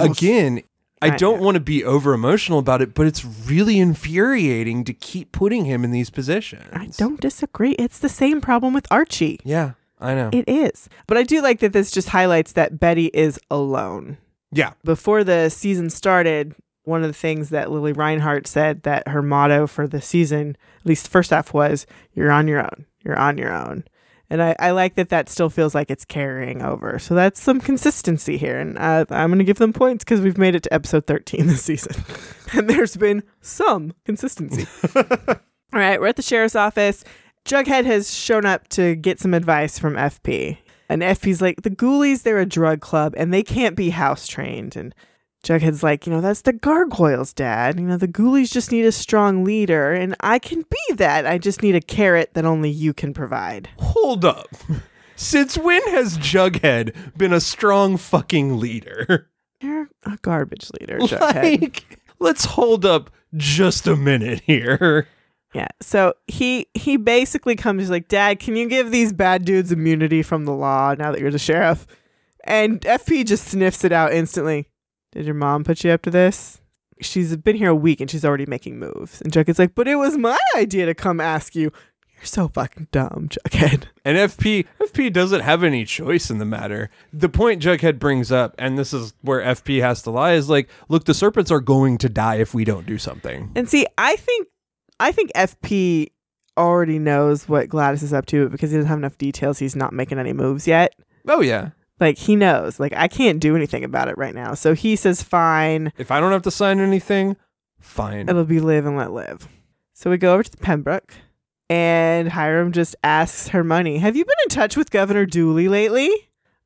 again, I don't want to be over-emotional about it, but it's really infuriating to keep putting him in these positions. I don't disagree. It's the same problem with Archie. Yeah, I know. It is. But I do like that this just highlights that Betty is alone. Yeah. Before the season started, one of the things that Lily Reinhart said that her motto for the season, at least the first half, was, you're on your own. You're on your own. And I like that still feels like it's carrying over. So that's some consistency here. And I'm going to give them points because we've made it to episode 13 this season. And there's been some consistency. All right, we're at the sheriff's office. Jughead has shown up to get some advice from FP. And FP's like, the Ghoulies, they're a drug club and they can't be house trained. And Jughead's like, you know, that's the Gargoyles, Dad. You know, the Ghoulies just need a strong leader, and I can be that. I just need a carrot that only you can provide. Hold up. Since when has Jughead been a strong fucking leader? You're a garbage leader, Jughead. Like, let's hold up just a minute here. Yeah. So he basically comes like, Dad, can you give these bad dudes immunity from the law now that you're the sheriff? And FP just sniffs it out instantly. Did your mom put you up to this? She's been here a week and she's already making moves. And Jughead's like, but it was my idea to come ask you. You're so fucking dumb, Jughead. And FP doesn't have any choice in the matter. The point Jughead brings up, and this is where FP has to lie, is like, look, the serpents are going to die if we don't do something. And see, I think FP already knows what Gladys is up to, but because he doesn't have enough details, he's not making any moves yet. Oh, yeah. Like, he knows. Like, I can't do anything about it right now. So he says, fine. If I don't have to sign anything, fine. It'll be live and let live. So we go over to the Pembroke. And Hiram just asks Hermione, have you been in touch with Governor Dooley lately?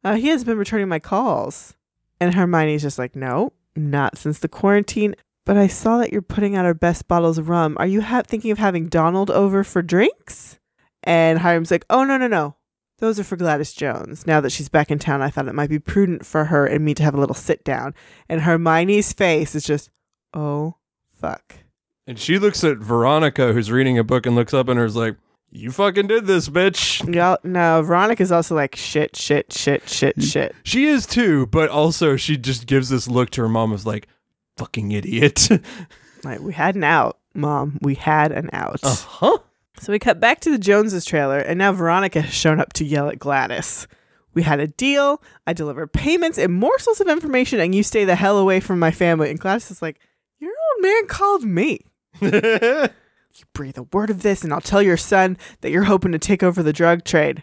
He hasn't been returning my calls. And Hermione's just like, no, not since the quarantine. But I saw that you're putting out our best bottles of rum. Are you thinking of having Donald over for drinks? And Hiram's like, oh, no. Those are for Gladys Jones. Now that she's back in town, I thought it might be prudent for her and me to have a little sit down. And Hermione's face is just, oh, fuck. And she looks at Veronica, who's reading a book, and looks up and is like, you fucking did this, bitch. Yeah, no, Veronica's also like, shit. She is too, but also she just gives this look to her mom as like, fucking idiot. Like, we had an out, Mom. We had an out. Uh-huh. So we cut back to the Joneses trailer, and now Veronica has shown up to yell at Gladys. We had a deal. I delivered payments and morsels of information, and you stay the hell away from my family. And Gladys is like, your old man called me. You breathe a word of this and I'll tell your son that you're hoping to take over the drug trade.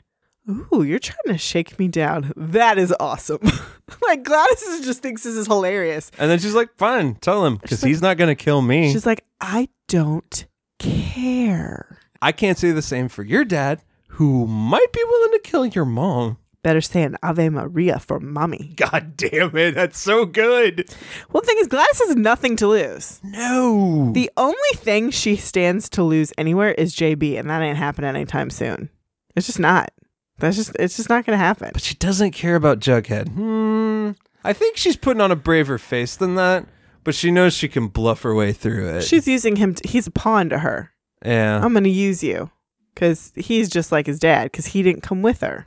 Ooh, you're trying to shake me down. That is awesome. Like, Gladys just thinks this is hilarious. And then she's like, fine, tell him, because he's not going to kill me. She's like, I don't care. I can't say the same for your dad, who might be willing to kill your mom. Better say an Ave Maria for mommy. God damn it. That's so good. Well, the thing is, Gladys has nothing to lose. No. The only thing she stands to lose anywhere is JB, and that ain't happening anytime soon. It's just not. It's just not going to happen. But she doesn't care about Jughead. I think she's putting on a braver face than that, but she knows she can bluff her way through it. She's using him. He's a pawn to her. Yeah. I'm going to use you, because he's just like his dad, because he didn't come with her.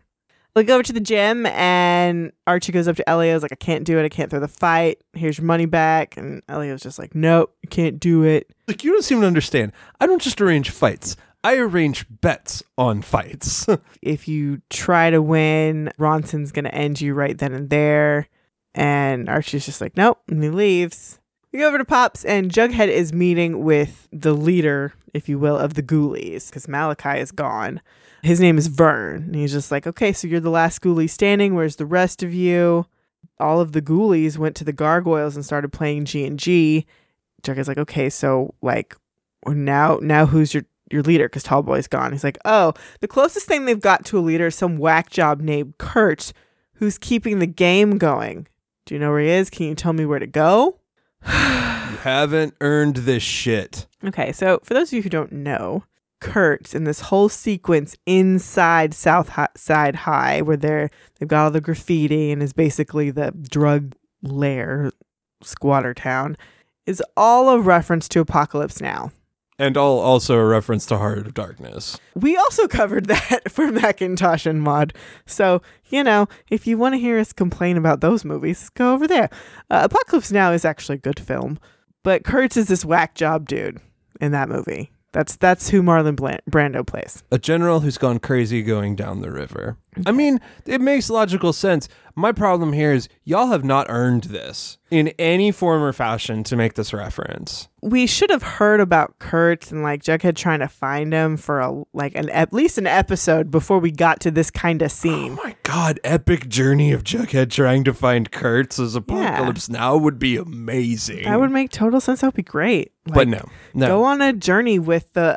We go over to the gym, and Archie goes up to Elio's like, I can't do it. I can't throw the fight. Here's your money back. And Elio's just like, nope, you can't do it. Like, you don't seem to understand. I don't just arrange fights. I arrange bets on fights. If you try to win, Ronson's going to end you right then and there. And Archie's just like, nope, and he leaves. We go over to Pops, and Jughead is meeting with the leader, if you will, of the Ghoulies, because Malachi is gone. His name is Vern. And he's just like, okay, so you're the last Ghoulie standing. Where's the rest of you? All of the Ghoulies went to the Gargoyles and started playing G&G. Jughead's like, okay, so like now who's your leader? Because Tallboy's gone. He's like, oh, the closest thing they've got to a leader is some whack job named Kurtz, who's keeping the game going. Do you know where he is? Can you tell me where to go? You haven't earned this shit. Okay, so for those of you who don't know, Kurtz in this whole sequence inside Southside High, where they've got all the graffiti and is basically the drug lair squatter town, is all a reference to Apocalypse Now. And all also a reference to Heart of Darkness. We also covered that for Macintosh and Maud. So, you know, if you want to hear us complain about those movies, go over there. Apocalypse Now is actually a good film. But Kurtz is this whack job dude in that movie. That's who Marlon Brando plays. A general who's gone crazy going down the river. I mean, it makes logical sense. My problem here is y'all have not earned this in any form or fashion to make this reference. We should have heard about Kurtz and like Jughead trying to find him for at least an episode before we got to this kind of scene. Oh my God, epic journey of Jughead trying to find Kurtz as Apocalypse Now would be amazing. That would make total sense. That would be great. Like, but no. Go on a journey with the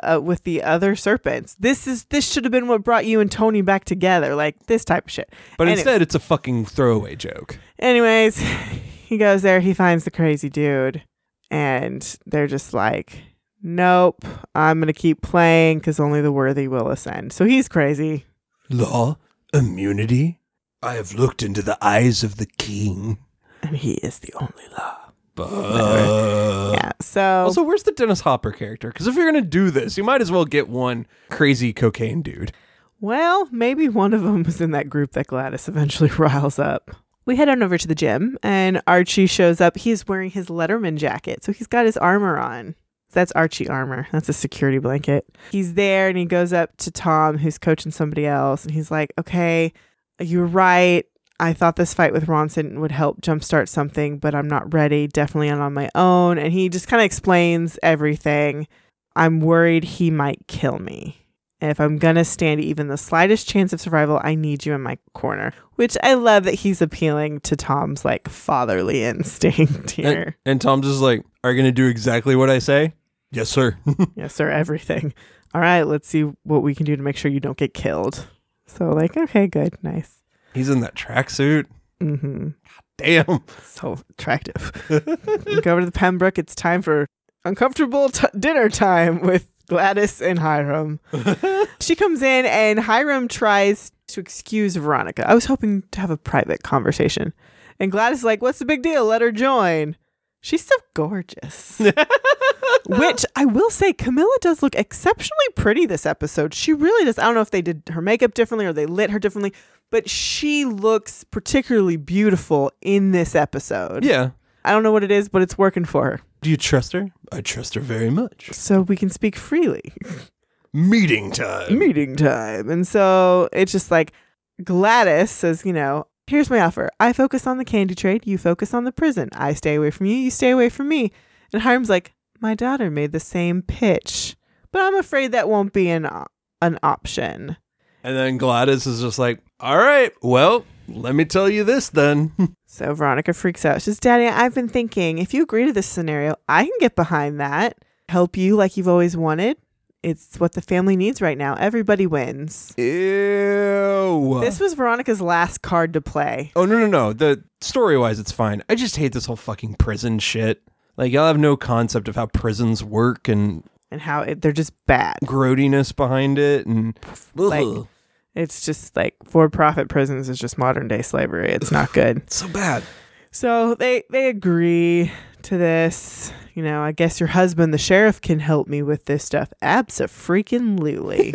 other serpents. This should have been what brought you and Toni back together. Like this type of shit. But instead, it's a fucking throwaway joke. Anyways, he goes there. He finds the crazy dude. And they're just like, nope, I'm going to keep playing because only the worthy will ascend. So he's crazy. Law? Immunity? I have looked into the eyes of the king. And he is the only law. Yeah. So also, where's the Dennis Hopper character? Because if you're gonna do this, you might as well get one crazy cocaine dude. Well, maybe one of them was in that group that Gladys eventually riles up. We head on over to the gym, and Archie shows up. He's wearing his Letterman jacket, so he's got his armor on. That's Archie armor. That's a security blanket. He's there, and he goes up to Tom, who's coaching somebody else, and he's like, okay, you're right. I thought this fight with Ronson would help jumpstart something, but I'm not ready. Definitely not on my own. And he just kind of explains everything. I'm worried he might kill me. And if I'm going to stand even the slightest chance of survival, I need you in my corner. Which I love that he's appealing to Tom's like fatherly instinct here. And Tom's just like, are you going to do exactly what I say? Yes, sir. Yes, sir. Everything. All right. Let's see what we can do to make sure you don't get killed. So like, okay, good. Nice. He's in that tracksuit. Mm-hmm. Damn. So attractive. We go over to the Pembroke. It's time for uncomfortable dinner time with Gladys and Hiram. She comes in and Hiram tries to excuse Veronica. I was hoping to have a private conversation. And Gladys is like, what's the big deal? Let her join. She's so gorgeous. Which I will say, Camilla does look exceptionally pretty this episode. She really does. I don't know if they did her makeup differently or they lit her differently, but she looks particularly beautiful in this episode. Yeah. I don't know what it is, but it's working for her. Do you trust her? I trust her very much. So we can speak freely. Meeting time. Meeting time. And so it's just like Gladys says, you know, here's my offer. I focus on the candy trade. You focus on the prison. I stay away from you. You stay away from me. And Hiram's like, my daughter made the same pitch, but I'm afraid that won't be an option. And then Gladys is just like, all right, well, let me tell you this then. So Veronica freaks out. She says, Daddy, I've been thinking, if you agree to this scenario, I can get behind that. Help you like you've always wanted. It's what the family needs right now. Everybody wins. Ew. This was Veronica's last card to play. Oh, no. The story-wise, it's fine. I just hate this whole fucking prison shit. Like, y'all have no concept of how prisons work and how they're just bad. Grodiness behind it. And like, it's just like for-profit prisons is just modern-day slavery. It's not good. It's so bad. So they agree to this. You know, I guess your husband, the sheriff, can help me with this stuff. Abso-freaking-lutely.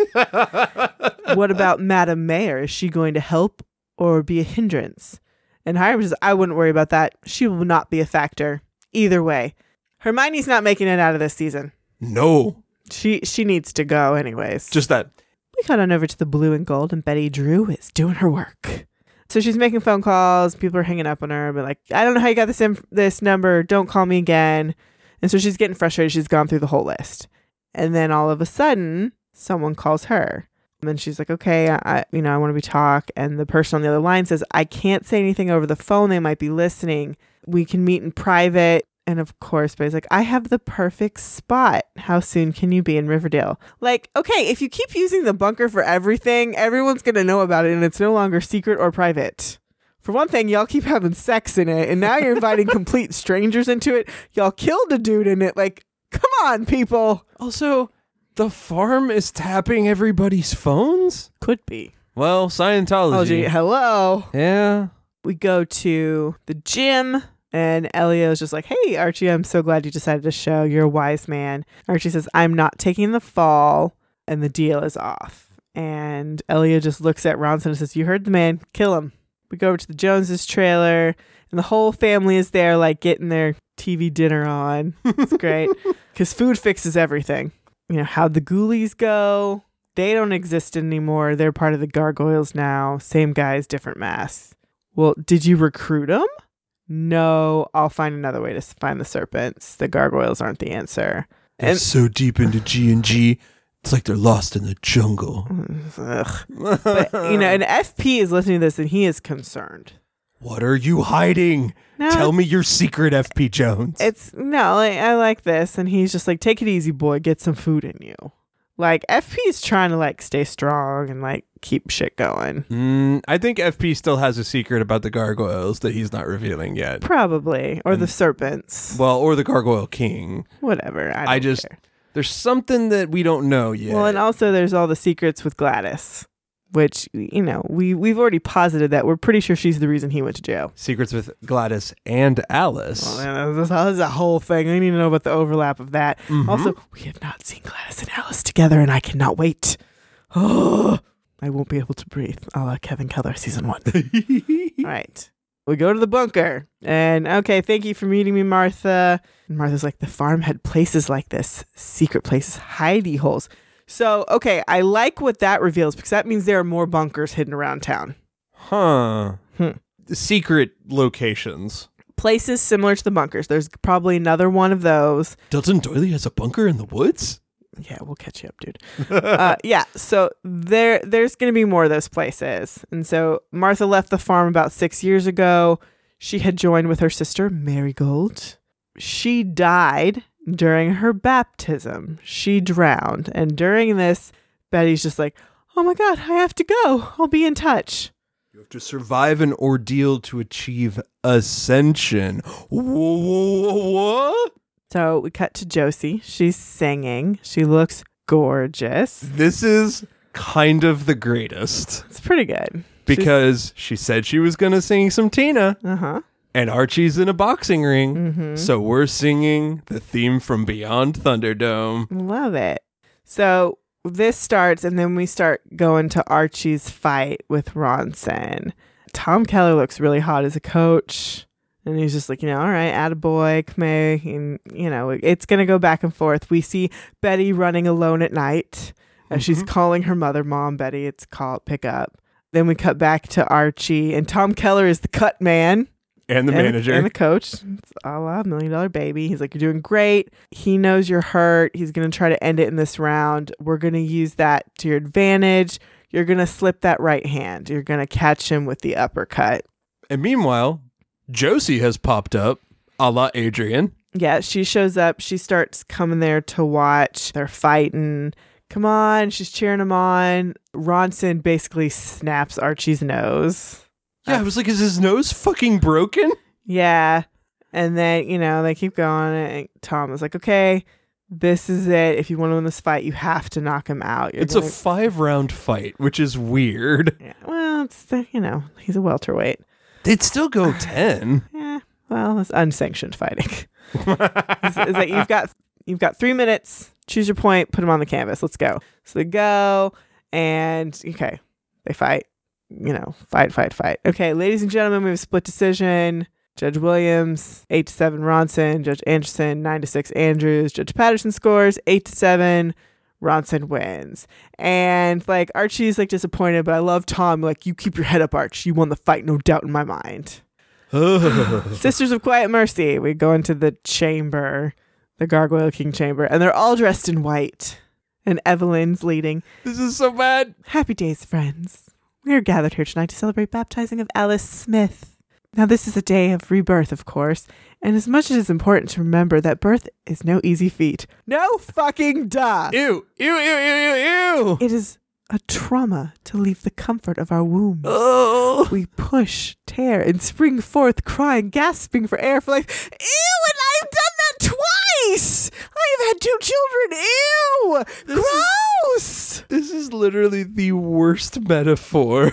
What about Madam Mayor? Is she going to help or be a hindrance? And Hiram says, I wouldn't worry about that. She will not be a factor. Either way, Hermione's not making it out of this season. No. She needs to go anyways. Just that. We got on over to the Blue and Gold, and Betty Drew is doing her work. So she's making phone calls. People are hanging up on her, but like, I don't know how you got this number. Don't call me again. And so she's getting frustrated. She's gone through the whole list. And then all of a sudden, someone calls her. And then she's like, okay, I want to be talk. And the person on the other line says, I can't say anything over the phone. They might be listening. We can meet in private. And of course, Betty's like, I have the perfect spot. How soon can you be in Riverdale? Like, okay, if you keep using the bunker for everything, everyone's going to know about it. And it's no longer secret or private. For one thing, y'all keep having sex in it. And now you're inviting complete strangers into it. Y'all killed a dude in it. Like, come on, people. Also, the farm is tapping everybody's phones? Could be. Well, Scientology. Hello. Yeah. We go to the gym. And Elio's just like, hey, Archie, I'm so glad you decided to show. You're a wise man. Archie says, I'm not taking the fall. And the deal is off. And Elio just looks at Ronson and says, you heard the man. Kill him. We go over to the Joneses' trailer. And the whole family is there, like, getting their TV dinner on. It's great. Because food fixes everything. You know, how'd the Ghoulies go? They don't exist anymore. They're part of the Gargoyles now. Same guys, different masks. Well, did you recruit them? No, I'll find another way to find the serpents. The Gargoyles aren't the answer. They're so deep into G&G, it's like they're lost in the jungle. Ugh. But, you know, and FP is listening to this and he is concerned. What are you hiding? No, tell me your secret, FP Jones. I like this. And he's just like, take it easy, boy. Get some food in you. Like, FP is trying to, like, stay strong and, like, keep shit going. I think FP still has a secret about the Gargoyles that he's not revealing yet. Probably. Or the serpents. Well, or the Gargoyle King. Whatever. I don't care. There's something that we don't know yet. Well, and also there's all the secrets with Gladys. which, you know, we've already posited that we're pretty sure she's the reason he went to jail. Secrets with Gladys and Alice. Well, this is a whole thing. I need to know about the overlap of that. Mm-hmm. Also, we have not seen Gladys and Alice together, and I cannot wait. Oh, I won't be able to breathe. A la Kevin Keller season 1. All right. We go to the bunker. And, okay, thank you for meeting me, Martha. And Martha's like, the farm had places like this. Secret places. Hidey holes. So, okay, I like what that reveals, because that means there are more bunkers hidden around town. Huh. Secret locations. Places similar to the bunkers. There's probably another one of those. Dalton Doily has a bunker in the woods? Yeah, we'll catch you up, dude. Yeah, so there's going to be more of those places. And so Martha left the farm about 6 years ago. She had joined with her sister, Marigold. She died during her baptism. She drowned. And during this, Betty's just like, oh my God, I have to go. I'll be in touch. You have to survive an ordeal to achieve ascension. What? So we cut to Josie. She's singing. She looks gorgeous. This is kind of the greatest. It's pretty good. Because she said she was going to sing some Tina. Uh-huh. And Archie's in a boxing ring. Mm-hmm. So we're singing the theme from Beyond Thunderdome. Love it. So this starts, and then we start going to Archie's fight with Ronson. Tom Keller looks really hot as a coach. And he's just like, you know, all right, attaboy, Kmay. And, you know, it's going to go back and forth. We see Betty running alone at night. Mm-hmm. As she's calling her mother, Mom, Betty. It's call pick up. Then we cut back to Archie. And Tom Keller is the cut man. And the manager. And the coach. It's a la Million Dollar Baby. He's like, you're doing great. He knows you're hurt. He's going to try to end it in this round. We're going to use that to your advantage. You're going to slip that right hand. You're going to catch him with the uppercut. And meanwhile, Josie has popped up, a la Adrian. Yeah, she shows up. She starts coming there to watch. They're fighting. Come on. She's cheering him on. Ronson basically snaps Archie's nose. Yeah, I was like, is his nose fucking broken? Yeah. And then, you know, they keep going. And Tom was like, okay, this is it. If you want to win this fight, you have to knock him out. It's a 5-round fight, which is weird. Yeah, well, it's, you know, he's a welterweight. They'd still go 10. Yeah, well, it's unsanctioned fighting. It's like you've got 3 minutes. Choose your point. Put them on the canvas. Let's go. So they go, and okay, they fight. You know, fight. Okay, ladies and gentlemen, we have a split decision. Judge Williams 8-7 Ronson. Judge Anderson 9-6 Andrews. Judge Patterson scores 8-7. Ronson wins. And like Archie's like disappointed, but I love Tom. Like, you keep your head up, Arch. You won the fight, no doubt in my mind. Sisters of Quiet Mercy. We go into the chamber, the Gargoyle King chamber, and they're all dressed in white. And Evelyn's leading. This is so bad. Happy days, friends. We are gathered here tonight to celebrate baptizing of Alice Smith. Now, this is a day of rebirth, of course, and as much as it's important to remember that birth is no easy feat. No fucking duh! Ew! Ew, ew, ew, ew, ew! It is a trauma to leave the comfort of our wombs. Oh. We push, tear, and spring forth, crying, gasping for air for life. Ew, and I've done that twice! I have had 2 children! Ew! Gross! This is literally the worst metaphor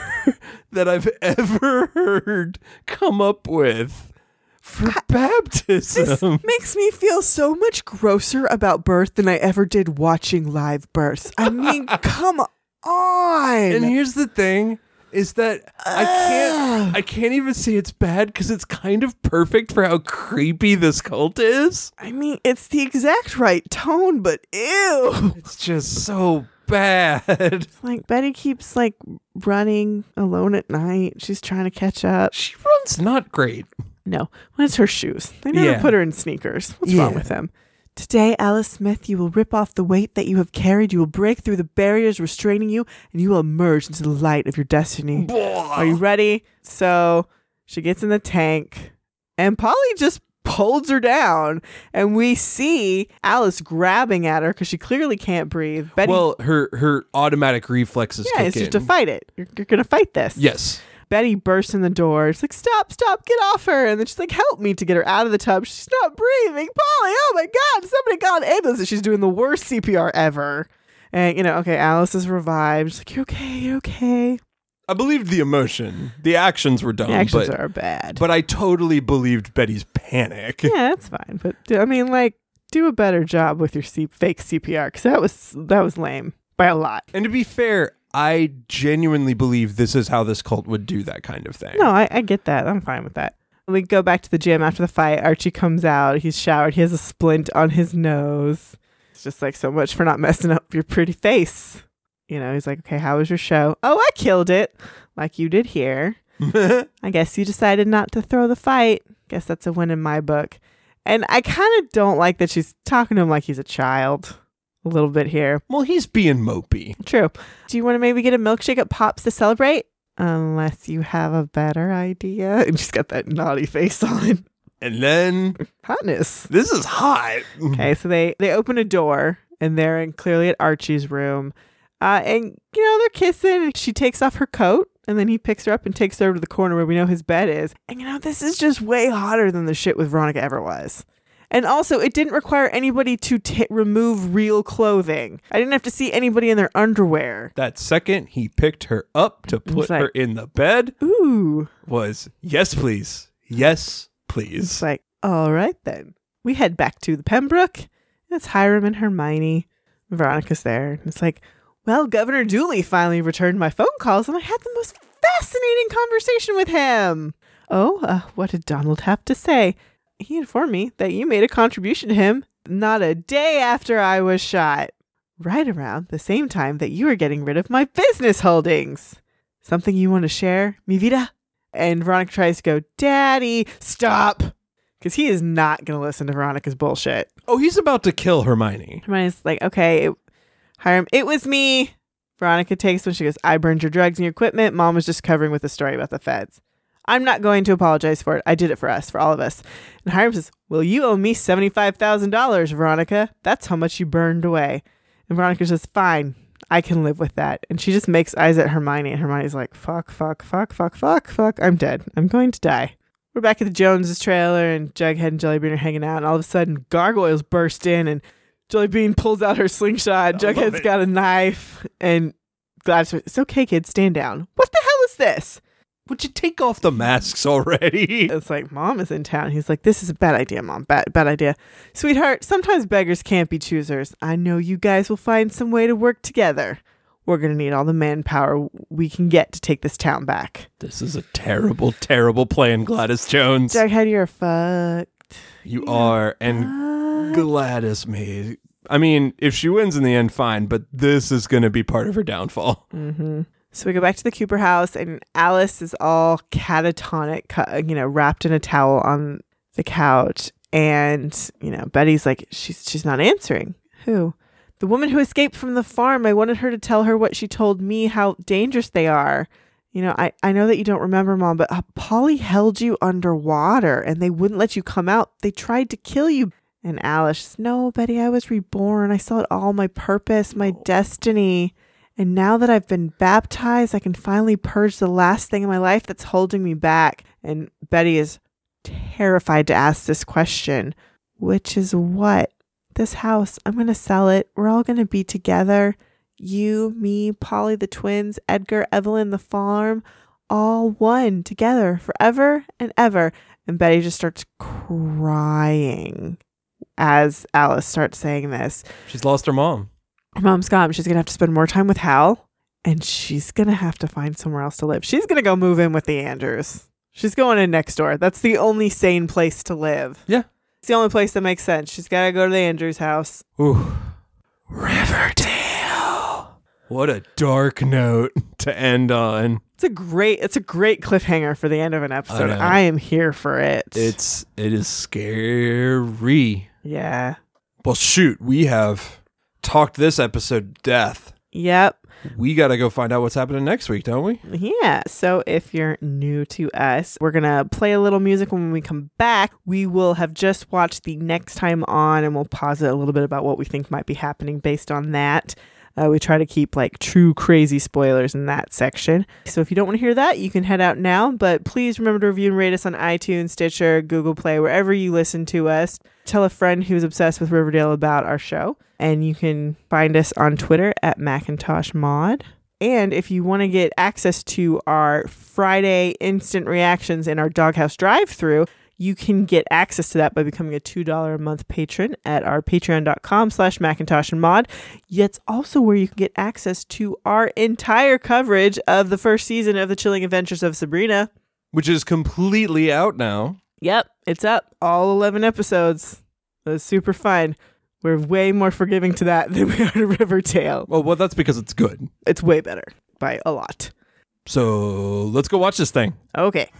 that I've ever heard come up with for baptism. This makes me feel so much grosser about birth than I ever did watching live births. I mean, come on. And here's the thing is that I can't even say it's bad because it's kind of perfect for how creepy this cult is. I mean, it's the exact right tone, but ew. It's just so bad. Like, Betty keeps like running alone at night. She's trying to catch up. She runs not great. No. Well, it's her shoes. They never put her in sneakers. What's wrong with them? Today, Alice Smith, you will rip off the weight that you have carried. You will break through the barriers restraining you, and you will emerge into the light of your destiny. Are you ready? So she gets in the tank, and Polly just holds her down, and we see Alice grabbing at her because she clearly can't breathe. Betty, well, her automatic reflexes kick in. Yeah, it's just to fight it. You're going to fight this. Yes. Betty bursts in the door. It's like, stop, get off her. And then she's like, help me, to get her out of the tub. She's not breathing. Polly, oh my God, somebody call an ambulance. And she's doing the worst CPR ever. And, you know, okay, Alice is revived. She's like, you're okay, you're okay. I believed the emotion. The actions were dumb. The actions are bad. But I totally believed Betty's panic. Yeah, that's fine. But, I mean, like, do a better job with your fake CPR, because that was lame by a lot. And to be fair, I genuinely believe this is how this cult would do that kind of thing. No, I get that. I'm fine with that. We go back to the gym after the fight. Archie comes out. He's showered. He has a splint on his nose. It's just like, so much for not messing up your pretty face. You know, he's like, okay, how was your show? Oh, I killed it. Like you did here. I guess you decided not to throw the fight. Guess that's a win in my book. And I kind of don't like that she's talking to him like he's a child. A little bit here. Well, he's being mopey. True. Do you want to maybe get a milkshake at Pops to celebrate? Unless you have a better idea. And she's got that naughty face on. And then... hotness. This is hot. Okay, so they open a door, and they're in, clearly at Archie's room. And, you know, they're kissing. She takes off her coat, and then he picks her up and takes her over to the corner where we know his bed is. And, you know, this is just way hotter than the shit with Veronica ever was. And also, it didn't require anybody to remove real clothing. I didn't have to see anybody in their underwear. That second he picked her up to put her in the bed was, yes, please. Yes, please. It's like, all right, then. We head back to the Pembroke. It's Hiram and Hermione. Veronica's there. And it's like, well, Governor Dooley finally returned my phone calls, and I had the most fascinating conversation with him. Oh, what did Donald have to say? He informed me that you made a contribution to him not a day after I was shot, right around the same time that you were getting rid of my business holdings. Something you want to share, mi vida? And Veronica tries to go, Daddy, stop. Because he is not going to listen to Veronica's bullshit. Oh, he's about to kill Hermione. Hermione's like, okay, Hiram, it was me. Veronica takes when she goes, I burned your drugs and your equipment. Mom was just covering with a story about the feds. I'm not going to apologize for it. I did it for us, for all of us. And Hiram says, well, you owe me $75,000, Veronica. That's how much you burned away. And Veronica says, fine, I can live with that. And she just makes eyes at Hermione. And Hermione's like, fuck. I'm dead. I'm going to die. We're back at the Joneses' trailer, and Jughead and Jellybean are hanging out. And all of a sudden, gargoyles burst in, and Jellybean pulls out her slingshot. Jughead's got a knife. And Gladys, it's okay, kid, stand down. What the hell is this? Would you take off the masks already? It's like, Mom is in town. He's like, this is a bad idea, Mom. Bad idea. Sweetheart, sometimes beggars can't be choosers. I know you guys will find some way to work together. We're going to need all the manpower we can get to take this town back. This is a terrible, terrible plan, Gladys Jones. Jughead, you're fucked. You are. And Gladys made... I mean, if she wins in the end, fine. But this is going to be part of her downfall. Mm-hmm. So we go back to the Cooper house, and Alice is all catatonic, you know, wrapped in a towel on the couch. And, you know, Betty's like, she's not answering. Who? The woman who escaped from the farm. I wanted her to tell her what she told me, how dangerous they are. You know, I know that you don't remember, Mom, but Polly held you underwater, and they wouldn't let you come out. They tried to kill you. And Alice says, no, Betty, I was reborn. I saw it all, my purpose, my destiny. And now that I've been baptized, I can finally purge the last thing in my life that's holding me back. And Betty is terrified to ask this question, which is what? This house, I'm going to sell it. We're all going to be together. You, me, Polly, the twins, Edgar, Evelyn, the farm, all one together forever and ever. And Betty just starts crying as Alice starts saying this. She's lost her mom. Her mom's gone. She's going to have to spend more time with Hal, and she's going to have to find somewhere else to live. She's going to go move in with the Andrews. She's going in next door. That's the only sane place to live. Yeah. It's the only place that makes sense. She's got to go to the Andrews house. Ooh. Riverdale. What a dark note to end on. It's a great cliffhanger for the end of an episode. I am here for it. It is scary. Yeah. Well, shoot, we have... talked this episode to death. Yep. We got to go find out what's happening next week, don't we? Yeah. So if you're new to us, we're going to play a little music. When we come back, we will have just watched the next time on, and we'll pause it a little bit about what we think might be happening based on that. We try to keep like true crazy spoilers in that section. So if you don't want to hear that, you can head out now. But please remember to review and rate us on iTunes, Stitcher, Google Play, wherever you listen to us. Tell a friend who's obsessed with Riverdale about our show. And you can find us on Twitter at Macintosh Maud. And if you want to get access to our Friday instant reactions in our Doghouse drive-thru, you can get access to that by becoming a $2 a month patron at our patreon.com/MacintoshandMaud. That's also where you can get access to our entire coverage of the first season of The Chilling Adventures of Sabrina. Which is completely out now. Yep, it's up. All 11 episodes. It was super fun. We're way more forgiving to that than we are to Riverdale. Well, that's because it's good. It's way better by a lot. So let's go watch this thing. Okay.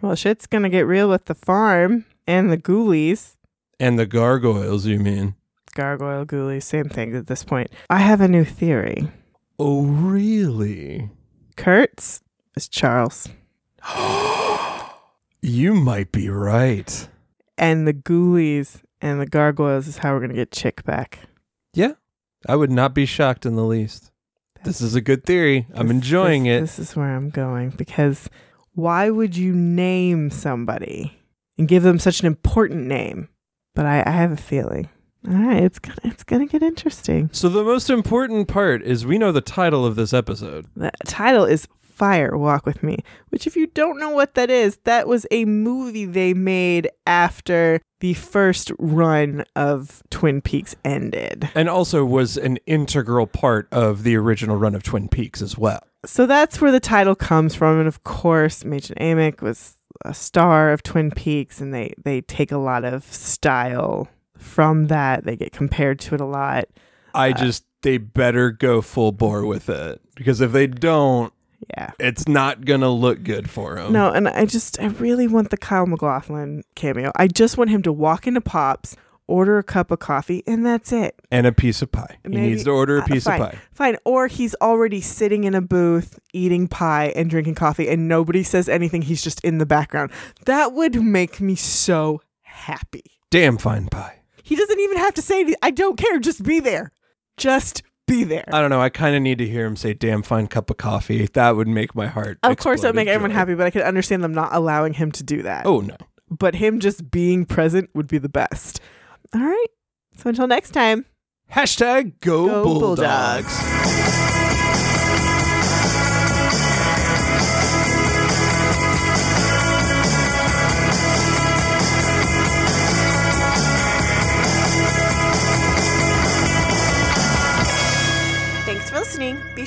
Well, shit's gonna get real with the farm and the ghoulies. And the gargoyles, you mean? Gargoyle, ghoulies, same thing at this point. I have a new theory. Oh, really? Kurtz is Charles. You might be right. And the ghoulies and the gargoyles is how we're gonna get Chick back. Yeah, I would not be shocked in the least. This is a good theory. I'm enjoying it. This is where I'm going, because... why would you name somebody and give them such an important name? But I have a feeling. All right, it's gonna get interesting. So the most important part is we know the title of this episode. The title is Fire Walk With Me, which if you don't know what that is, that was a movie they made after the first run of Twin Peaks ended. And also was an integral part of the original run of Twin Peaks as well. So that's where the title comes from. And of course, Major Amick was a star of Twin Peaks, and they take a lot of style from that. They get compared to it a lot. They better go full bore with it, because if they don't, yeah, it's not going to look good for him. No, and I really want the Kyle MacLachlan cameo. I just want him to walk into Pops, order a cup of coffee, and that's it. And a piece of pie. Maybe, he needs to order a piece of pie. Fine, or he's already sitting in a booth, eating pie and drinking coffee, and nobody says anything. He's just in the background. That would make me so happy. Damn fine pie. He doesn't even have to say anything. I don't care. Just be there. Just be there. I don't know. I kind of need to hear him say, damn fine cup of coffee. That would make my heart explode. Of course, that would make everyone happy, but I could understand them not allowing him to do that. Oh, no. But him just being present would be the best. All right. So until next time. # Go Bulldogs. Thanks for listening. Be